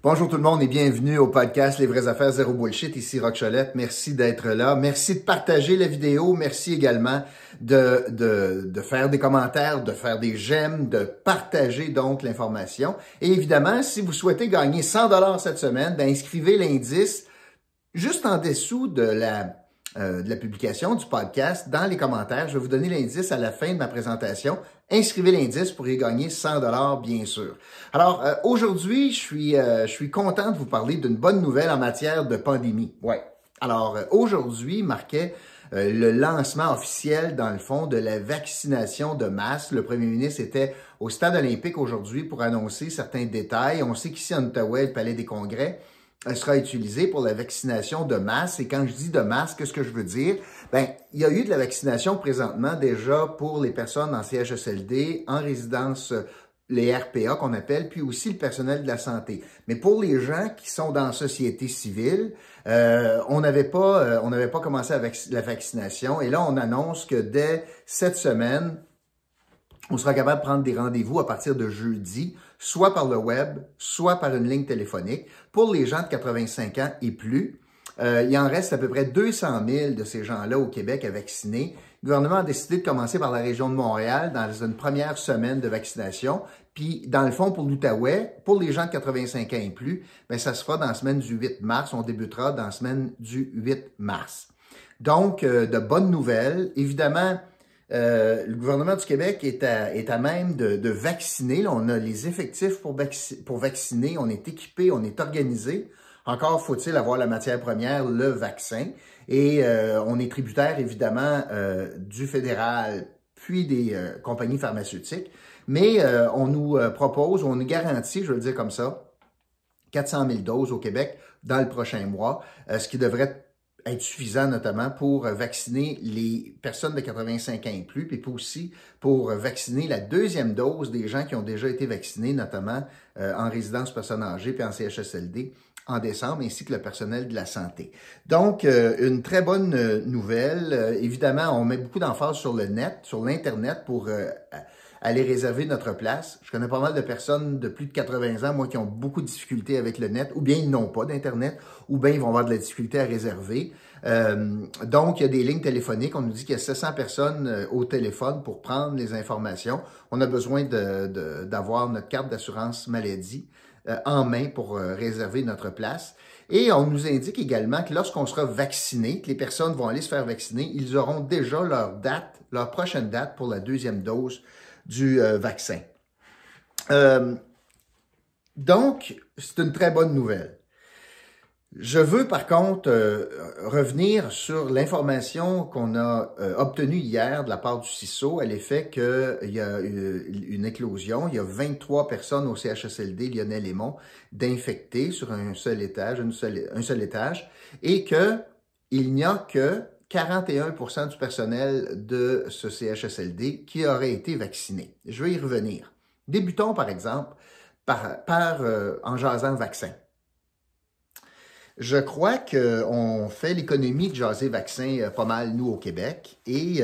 Bonjour tout le monde et bienvenue au podcast Les vraies affaires zéro bullshit, ici Roch Cholette. Merci d'être là, merci de partager la vidéo, merci également de faire des commentaires, de faire des j'aime, de partager donc l'information. Et évidemment, si vous souhaitez gagner 100$ cette semaine, ben inscrivez l'indice juste en dessous de la publication du podcast dans les commentaires. Je vais vous donner l'indice à la fin de ma présentation. Inscrivez l'indice pour y gagner 100$ bien sûr. Alors aujourd'hui, je suis content de vous parler d'une bonne nouvelle en matière de pandémie. Ouais. Alors aujourd'hui marquait le lancement officiel dans le fond de la vaccination de masse. Le premier ministre était au stade olympique aujourd'hui pour annoncer certains détails. On sait qu'ici en Outaouais, le Palais des congrès sera utilisé pour la vaccination de masse. Et quand je dis de masse, qu'est-ce que je veux dire? Ben, il y a eu de la vaccination présentement déjà pour les personnes en CHSLD, en résidence, les RPA qu'on appelle, puis aussi le personnel de la santé. Mais pour les gens qui sont dans la société civile, on n'avait pas commencé la vaccination. Et là, on annonce que dès cette semaine, on sera capable de prendre des rendez-vous à partir de jeudi, soit par le web, soit par une ligne téléphonique. Pour les gens de 85 ans et plus, il en reste à peu près 200 000 de ces gens-là au Québec à vacciner. Le gouvernement a décidé de commencer par la région de Montréal dans une première semaine de vaccination. Puis, dans le fond, pour l'Outaouais, pour les gens de 85 ans et plus, bien, ça se fera dans la semaine du 8 mars. On débutera dans la semaine du 8 mars. Donc, de bonnes nouvelles. Évidemment, le gouvernement du Québec est à même de vacciner. Là, on a les effectifs pour vacciner. On est équipé, on est organisé. Encore faut-il avoir la matière première, le vaccin. Et on est tributaire, évidemment, du fédéral, puis des compagnies pharmaceutiques. Mais on nous propose, on nous garantit, je veux le dire comme ça, 400 000 doses au Québec dans le prochain mois, ce qui devrait être suffisant notamment pour vacciner les personnes de 85 ans et plus, puis aussi pour vacciner la deuxième dose des gens qui ont déjà été vaccinés, notamment en résidence personnes âgées puis en CHSLD en décembre, ainsi que le personnel de la santé. Donc, une très bonne nouvelle. Évidemment, on met beaucoup d'emphase sur le net, sur l'Internet pour aller réserver notre place. Je connais pas mal de personnes de plus de 80 ans, moi, qui ont beaucoup de difficultés avec le net, ou bien ils n'ont pas d'Internet, ou bien ils vont avoir de la difficulté à réserver. Donc, il y a des lignes téléphoniques. On nous dit qu'il y a 700 personnes au téléphone pour prendre les informations. On a besoin d'avoir notre carte d'assurance maladie en main pour réserver notre place. Et on nous indique également que lorsqu'on sera vacciné, que les personnes vont aller se faire vacciner, ils auront déjà leur prochaine date pour la deuxième dose du vaccin. Donc, c'est une très bonne nouvelle. Je veux par contre revenir sur l'information qu'on a obtenue hier de la part du CISO à l'effet qu'il y a une éclosion. Il y a 23 personnes au CHSLD Lionel-Lémont d'infectés sur un seul étage, un seul étage, et qu'il n'y a que 41% du personnel de ce CHSLD qui aurait été vacciné. Je vais y revenir. Débutons, par exemple, en jasant vaccin. Je crois qu'on fait l'économie de jaser vaccin pas mal, nous, au Québec. Et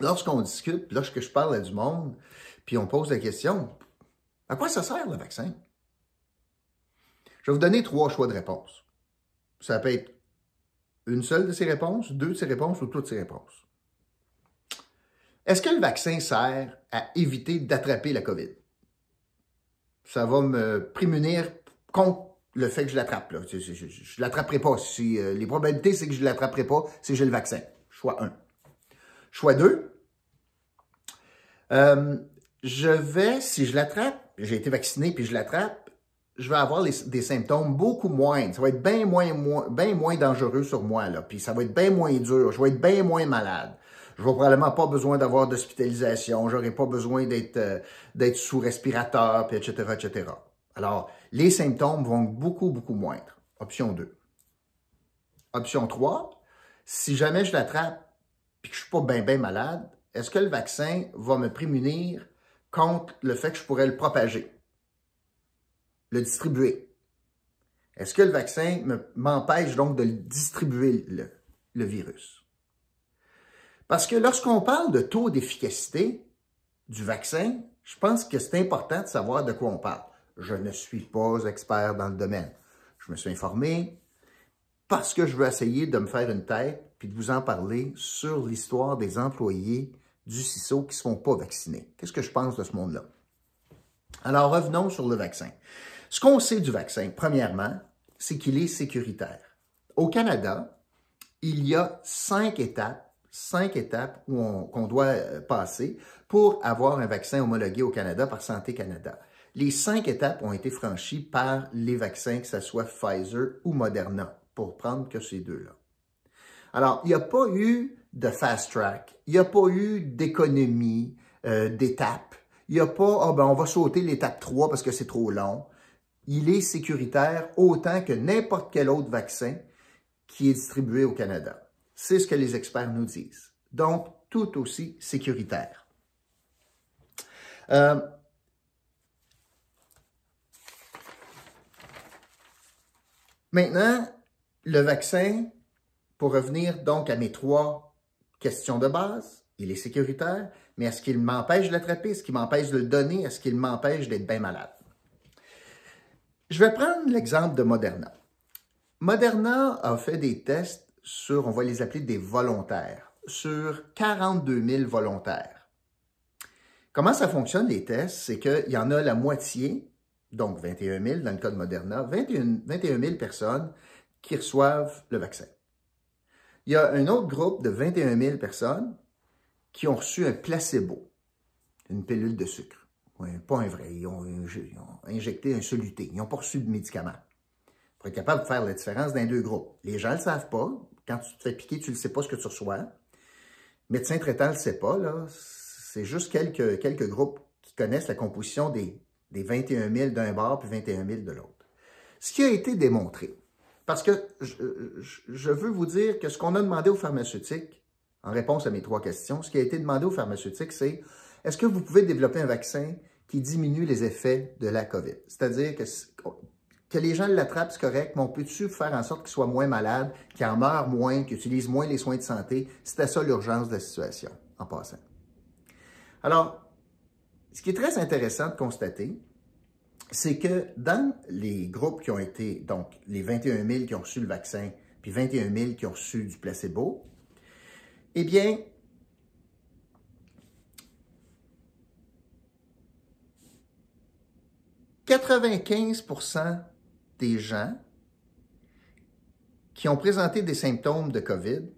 lorsqu'on discute, lorsque je parle à du monde, puis on pose la question, à quoi ça sert le vaccin? Je vais vous donner 3 choix de réponse. Ça peut être une seule de ces réponses, 2 de ces réponses ou toutes ces réponses. Est-ce que le vaccin sert à éviter d'attraper la COVID? Ça va me prémunir contre le fait que je l'attrape. Je ne l'attraperai pas. Les probabilités, c'est que je ne l'attraperai pas si j'ai le vaccin. Choix 1. Choix 2. Si je l'attrape, j'ai été vacciné puis je l'attrape, je vais avoir des symptômes beaucoup moins. Ça va être bien moins dangereux sur moi, là. Puis ça va être bien moins dur. Je vais être bien moins malade. Je vais probablement pas besoin d'avoir d'hospitalisation. J'aurai pas besoin d'être sous respirateur, puis etc., etc. Alors, les symptômes vont beaucoup moindre. Option 2. Option 3. Si jamais je l'attrape, puis que je suis pas bien malade, est-ce que le vaccin va me prémunir contre le fait que je pourrais le propager? Le distribuer. Est-ce que le vaccin m'empêche donc de distribuer le virus? Parce que lorsqu'on parle de taux d'efficacité du vaccin, je pense que c'est important de savoir de quoi on parle. Je ne suis pas expert dans le domaine. Je me suis informé parce que je veux essayer de me faire une tête puis de vous en parler sur l'histoire des employés du CISO qui ne se font pas vacciner. Qu'est-ce que je pense de ce monde-là? Alors, revenons sur le vaccin. Ce qu'on sait du vaccin, premièrement, c'est qu'il est sécuritaire. Au Canada, il y a cinq étapes qu'on doit passer pour avoir un vaccin homologué au Canada par Santé Canada. Les 5 étapes ont été franchies par les vaccins, que ce soit Pfizer ou Moderna, pour prendre que ces deux-là. Alors, il n'y a pas eu de fast track, il n'y a pas eu d'économie, d'étape, il n'y a pas « Ah, ben on va sauter l'étape 3 parce que c'est trop long ». Il est sécuritaire autant que n'importe quel autre vaccin qui est distribué au Canada. C'est ce que les experts nous disent. Donc, tout aussi sécuritaire. Maintenant, le vaccin, pour revenir donc à mes 3 questions de base, il est sécuritaire, mais est-ce qu'il m'empêche de l'attraper? Est-ce qu'il m'empêche de le donner? Est-ce qu'il m'empêche d'être bien malade? Je vais prendre l'exemple de Moderna. Moderna a fait des tests sur, on va les appeler des volontaires, sur 42 000 volontaires. Comment ça fonctionne les tests? C'est qu'il y en a la moitié, donc 21 000 dans le cas de Moderna, 21 000 personnes qui reçoivent le vaccin. Il y a un autre groupe de 21 000 personnes qui ont reçu un placebo, une pilule de sucre. Ouais, pas un vrai, ils ont injecté un soluté, ils n'ont pas reçu de médicament. Pour être capable de faire la différence dans les deux groupes. Les gens ne le savent pas. Quand tu te fais piquer, tu ne sais pas ce que tu reçois. Le médecin traitant ne le sait pas. C'est juste quelques groupes qui connaissent la composition des 21 000 d'un bord puis 21 000 de l'autre. Ce qui a été démontré, parce que je veux vous dire que ce qu'on a demandé aux pharmaceutiques, en réponse à mes 3 questions, ce qui a été demandé aux pharmaceutiques, c'est est-ce que vous pouvez développer un vaccin qui diminue les effets de la COVID? C'est-à-dire que les gens l'attrapent, c'est correct, mais on peut-tu faire en sorte qu'ils soient moins malades, qu'ils en meurent moins, qu'ils utilisent moins les soins de santé? C'était ça l'urgence de la situation, en passant. Alors, ce qui est très intéressant de constater, c'est que dans les groupes qui ont été, donc les 21 000 qui ont reçu le vaccin, puis 21 000 qui ont reçu du placebo, eh bien, « 95% des gens qui ont présenté des symptômes de COVID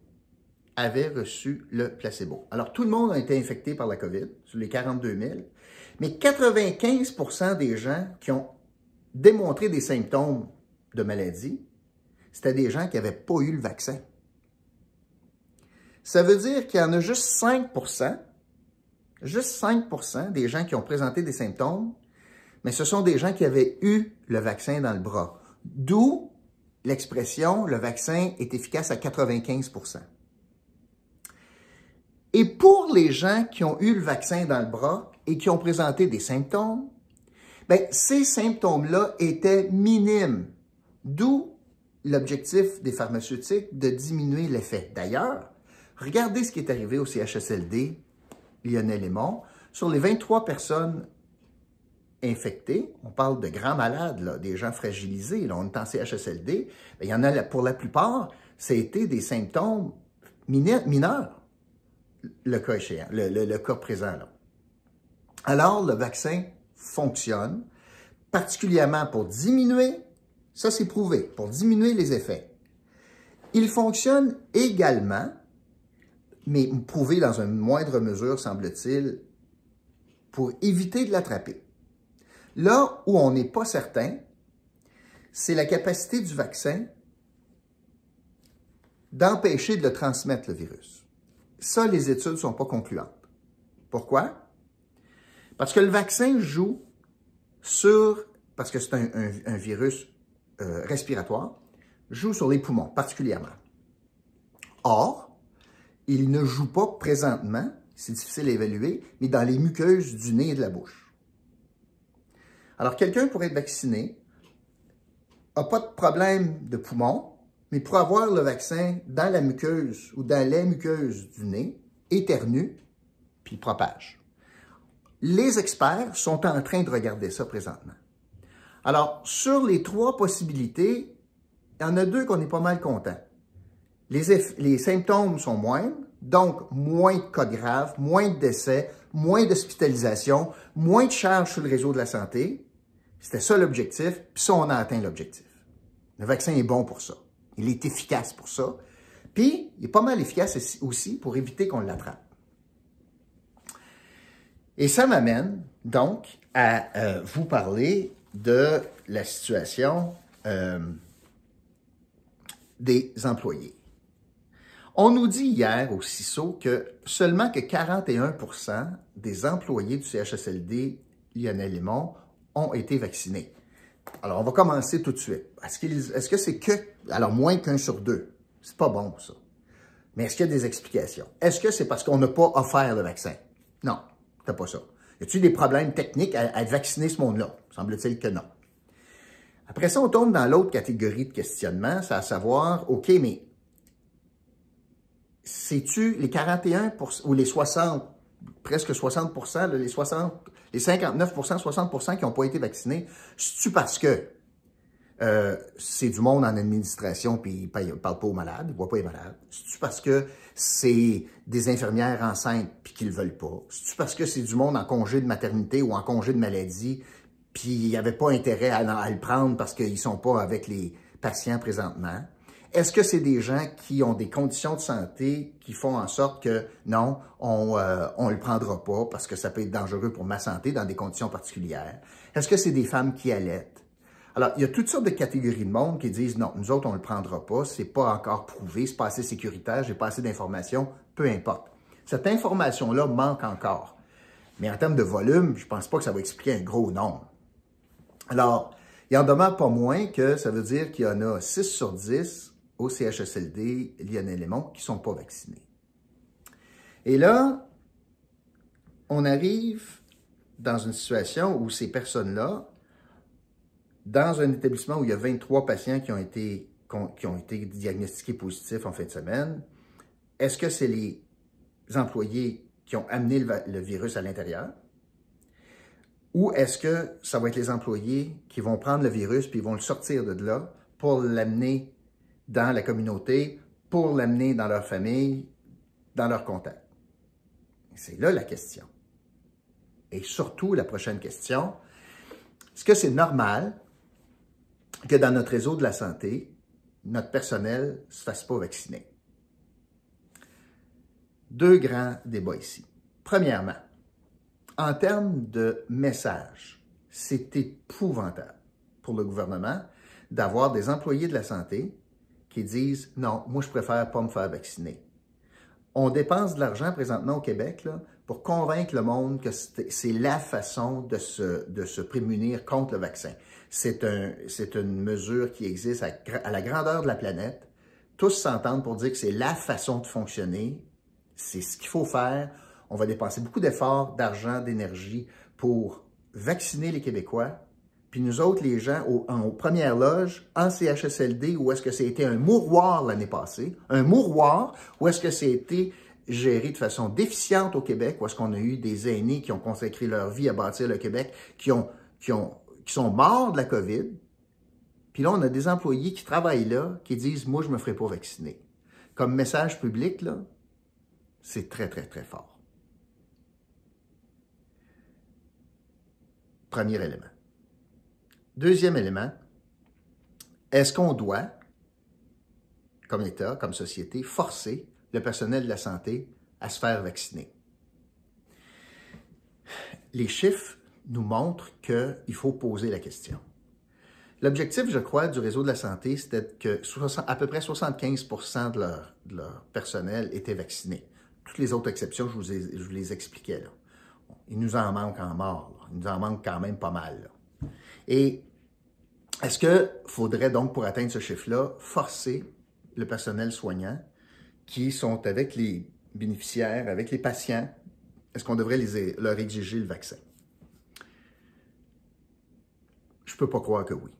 avaient reçu le placebo. » Alors, tout le monde a été infecté par la COVID, sur les 42 000, mais 95% des gens qui ont démontré des symptômes de maladie, c'était des gens qui n'avaient pas eu le vaccin. Ça veut dire qu'il y en a juste 5% des gens qui ont présenté des symptômes, mais ce sont des gens qui avaient eu le vaccin dans le bras. D'où l'expression « le vaccin est efficace à 95 %». Et pour les gens qui ont eu le vaccin dans le bras et qui ont présenté des symptômes, bien, ces symptômes-là étaient minimes. D'où l'objectif des pharmaceutiques de diminuer l'effet. D'ailleurs, regardez ce qui est arrivé au CHSLD, Lionel-Lémont, sur les 23 personnes infectés, on parle de grands malades, là, des gens fragilisés, là, on est en CHSLD, il y en a pour la plupart, c'était des symptômes mineurs, le cas échéant, le cas présent. Là. Alors, le vaccin fonctionne, particulièrement pour diminuer, ça c'est prouvé, pour diminuer les effets. Il fonctionne également, mais prouvé dans une moindre mesure, semble-t-il, pour éviter de l'attraper. Là où on n'est pas certain, c'est la capacité du vaccin d'empêcher de le transmettre, le virus. Ça, les études ne sont pas concluantes. Pourquoi? Parce que le vaccin joue sur, parce que c'est un virus respiratoire, joue sur les poumons particulièrement. Or, il ne joue pas présentement, c'est difficile à évaluer, mais dans les muqueuses du nez et de la bouche. Alors, quelqu'un pourrait être vacciné, n'a pas de problème de poumon, mais pour avoir le vaccin dans la muqueuse ou dans les muqueuses du nez, éternue, puis propage. Les experts sont en train de regarder ça présentement. Alors, sur les trois possibilités, il y en a deux qu'on est pas mal content. Les symptômes sont moindres, donc moins de cas graves, moins de décès, moins d'hospitalisation, moins de charges sur le réseau de la santé. C'était ça l'objectif, puis ça, on a atteint l'objectif. Le vaccin est bon pour ça. Il est efficace pour ça. Puis, il est pas mal efficace aussi pour éviter qu'on l'attrape. Et ça m'amène donc à vous parler de la situation des employés. On nous dit hier au CISO que seulement que 41% des employés du CHSLD Lionel-Lémont ont été vaccinés. Alors, on va commencer tout de suite. Est-ce que c'est que... Alors, moins qu'1 sur 2. C'est pas bon, ça. Mais est-ce qu'il y a des explications? Est-ce que c'est parce qu'on n'a pas offert le vaccin? Non, c'est pas ça. Y a-t-il des problèmes techniques à vacciner ce monde-là? Semble-t-il que non. Après ça, on tombe dans l'autre catégorie de questionnement, c'est à savoir, OK, mais sais-tu les 41% ou les 60, presque 60%, les 60, les 59%, 60% qui n'ont pas été vaccinés, c'est-tu parce que c'est du monde en administration puis ils ne parlent pas aux malades, ils ne voient pas les malades? C'est-tu parce que c'est des infirmières enceintes puis qu'ils ne veulent pas? C'est-tu parce que c'est du monde en congé de maternité ou en congé de maladie puis il n'y avait pas intérêt à le prendre parce qu'ils ne sont pas avec les patients présentement? Est-ce que c'est des gens qui ont des conditions de santé qui font en sorte que non, on le prendra pas parce que ça peut être dangereux pour ma santé dans des conditions particulières? Est-ce que c'est des femmes qui allaitent? Alors, il y a toutes sortes de catégories de monde qui disent non, nous autres, on le prendra pas, c'est pas encore prouvé, c'est pas assez sécuritaire, j'ai pas assez d'informations, peu importe. Cette information-là manque encore. Mais en termes de volume, je pense pas que ça va expliquer un gros nombre. Alors, il en demeure pas moins que ça veut dire qu'il y en a 6 sur 10 au CHSLD Lionel-Lémont qui ne sont pas vaccinés. Et là, on arrive dans une situation où ces personnes-là, dans un établissement où il y a 23 patients qui ont été diagnostiqués positifs en fin de semaine, est-ce que c'est les employés qui ont amené le virus à l'intérieur? Ou est-ce que ça va être les employés qui vont prendre le virus puis vont le sortir de là pour l'amener dans la communauté, pour l'amener dans leur famille, dans leur contact? C'est là la question. Et surtout, la prochaine question, est-ce que c'est normal que dans notre réseau de la santé, notre personnel ne se fasse pas vacciner? Deux grands débats ici. Premièrement, en termes de message, c'est épouvantable pour le gouvernement d'avoir des employés de la santé qui disent « Non, moi, je préfère pas me faire vacciner. » On dépense de l'argent présentement au Québec là, pour convaincre le monde que c'est la façon de se prémunir contre le vaccin. C'est une mesure qui existe à la grandeur de la planète. Tous s'entendent pour dire que c'est la façon de fonctionner. C'est ce qu'il faut faire. On va dépenser beaucoup d'efforts, d'argent, d'énergie pour vacciner les Québécois. Puis nous autres, les gens, aux premières loges, en CHSLD, où est-ce que c'était un mouroir l'année passée, un mouroir, où est-ce que c'était géré de façon déficiente au Québec, où est-ce qu'on a eu des aînés qui ont consacré leur vie à bâtir le Québec, qui sont morts de la COVID. Puis là, on a des employés qui travaillent là, qui disent « Moi, je me ferai pas vacciner ». Comme message public, là, c'est très, très, très fort. Premier élément. Deuxième élément, est-ce qu'on doit, comme État, comme société, forcer le personnel de la santé à se faire vacciner? Les chiffres nous montrent qu'il faut poser la question. L'objectif, je crois, du réseau de la santé, c'était que à peu près 75% de leur personnel était vacciné. Toutes les autres exceptions, je vous les expliquais là. Il nous en manque en mort, là. Il nous en manque quand même pas mal, là. Et est-ce qu'il faudrait donc, pour atteindre ce chiffre-là, forcer le personnel soignant qui sont avec les bénéficiaires, avec les patients, est-ce qu'on devrait leur exiger le vaccin? Je ne peux pas croire que oui.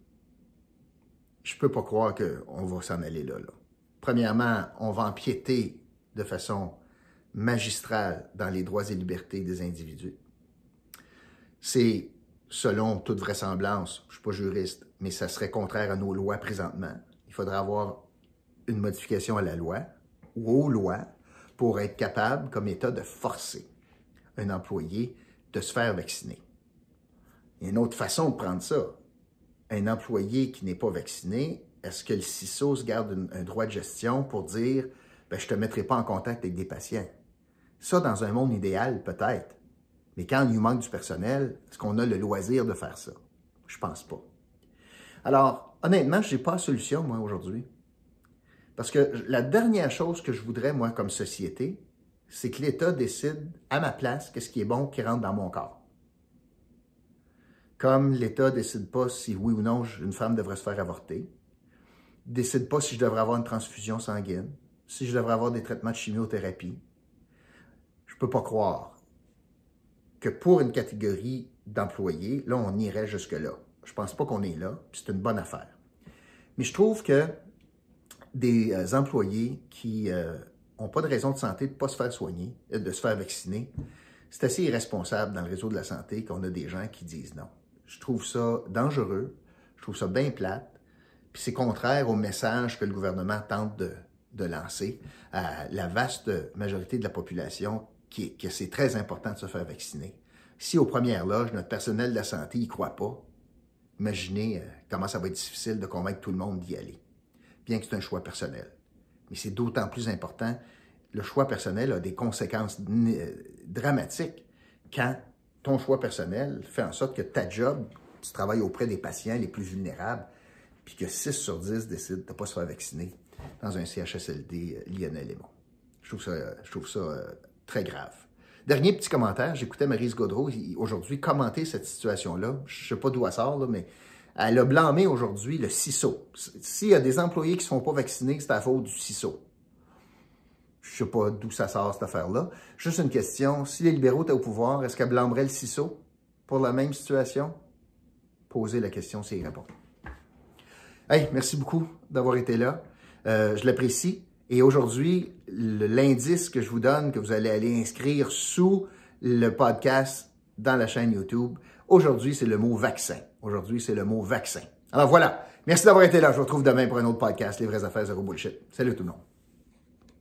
Je ne peux pas croire qu'on va s'en aller là, là. Premièrement, on va empiéter de façon magistrale dans les droits et libertés des individus. C'est selon toute vraisemblance, je ne suis pas juriste, mais ça serait contraire à nos lois présentement. Il faudrait avoir une modification à la loi ou aux lois pour être capable, comme État, de forcer un employé de se faire vacciner. Il y a une autre façon de prendre ça. Un employé qui n'est pas vacciné, est-ce que le CISO se garde un droit de gestion pour dire « je ne te mettrai pas en contact avec des patients ». Ça, dans un monde idéal, peut-être. Mais quand il nous manque du personnel, est-ce qu'on a le loisir de faire ça? Je pense pas. Alors, honnêtement, je n'ai pas de solution, moi, aujourd'hui. Parce que la dernière chose que je voudrais, moi, comme société, c'est que l'État décide à ma place qu'est-ce qui est bon qui rentre dans mon corps. Comme l'État ne décide pas si oui ou non une femme devrait se faire avorter, ne décide pas si je devrais avoir une transfusion sanguine, si je devrais avoir des traitements de chimiothérapie. Je ne peux pas croire que pour une catégorie d'employés, là, on irait jusque-là. Je ne pense pas qu'on est là, puis c'est une bonne affaire. Mais je trouve que des employés qui n'ont pas de raison de santé de ne pas se faire soigner, de se faire vacciner, c'est assez irresponsable dans le réseau de la santé qu'on a des gens qui disent non. Je trouve ça dangereux, je trouve ça bien plate, puis c'est contraire au message que le gouvernement tente de lancer à la vaste majorité de la population que c'est très important de se faire vacciner. Si aux premières loges, notre personnel de la santé n'y croit pas, imaginez comment ça va être difficile de convaincre tout le monde d'y aller, bien que c'est un choix personnel. Mais c'est d'autant plus important, le choix personnel a des conséquences dramatiques quand ton choix personnel fait en sorte que ta job, tu travailles auprès des patients les plus vulnérables, puis que 6 sur 10 décident de ne pas se faire vacciner dans un CHSLD Lionel-Lémont. Je trouve ça très grave. Dernier petit commentaire, j'écoutais Maryse Gaudreau aujourd'hui commenter cette situation-là. Je ne sais pas d'où elle sort, là, mais elle a blâmé aujourd'hui le CISO. S'il y a des employés qui ne sont pas vaccinés, c'est à la faute du CISO. Je ne sais pas d'où ça sort, cette affaire-là. Juste une question. Si les libéraux étaient au pouvoir, est-ce qu'elle blâmerait le CISO pour la même situation? Poser la question, c'est y répondre. Hey, merci beaucoup d'avoir été là. Je l'apprécie. Et aujourd'hui, l'indice que je vous donne, que vous allez aller inscrire sous le podcast dans la chaîne YouTube, aujourd'hui, c'est le mot « vaccin ». Aujourd'hui, c'est le mot « vaccin ». Alors voilà. Merci d'avoir été là. Je vous retrouve demain pour un autre podcast, Les vraies affaires, zéro bullshit. Salut tout le monde.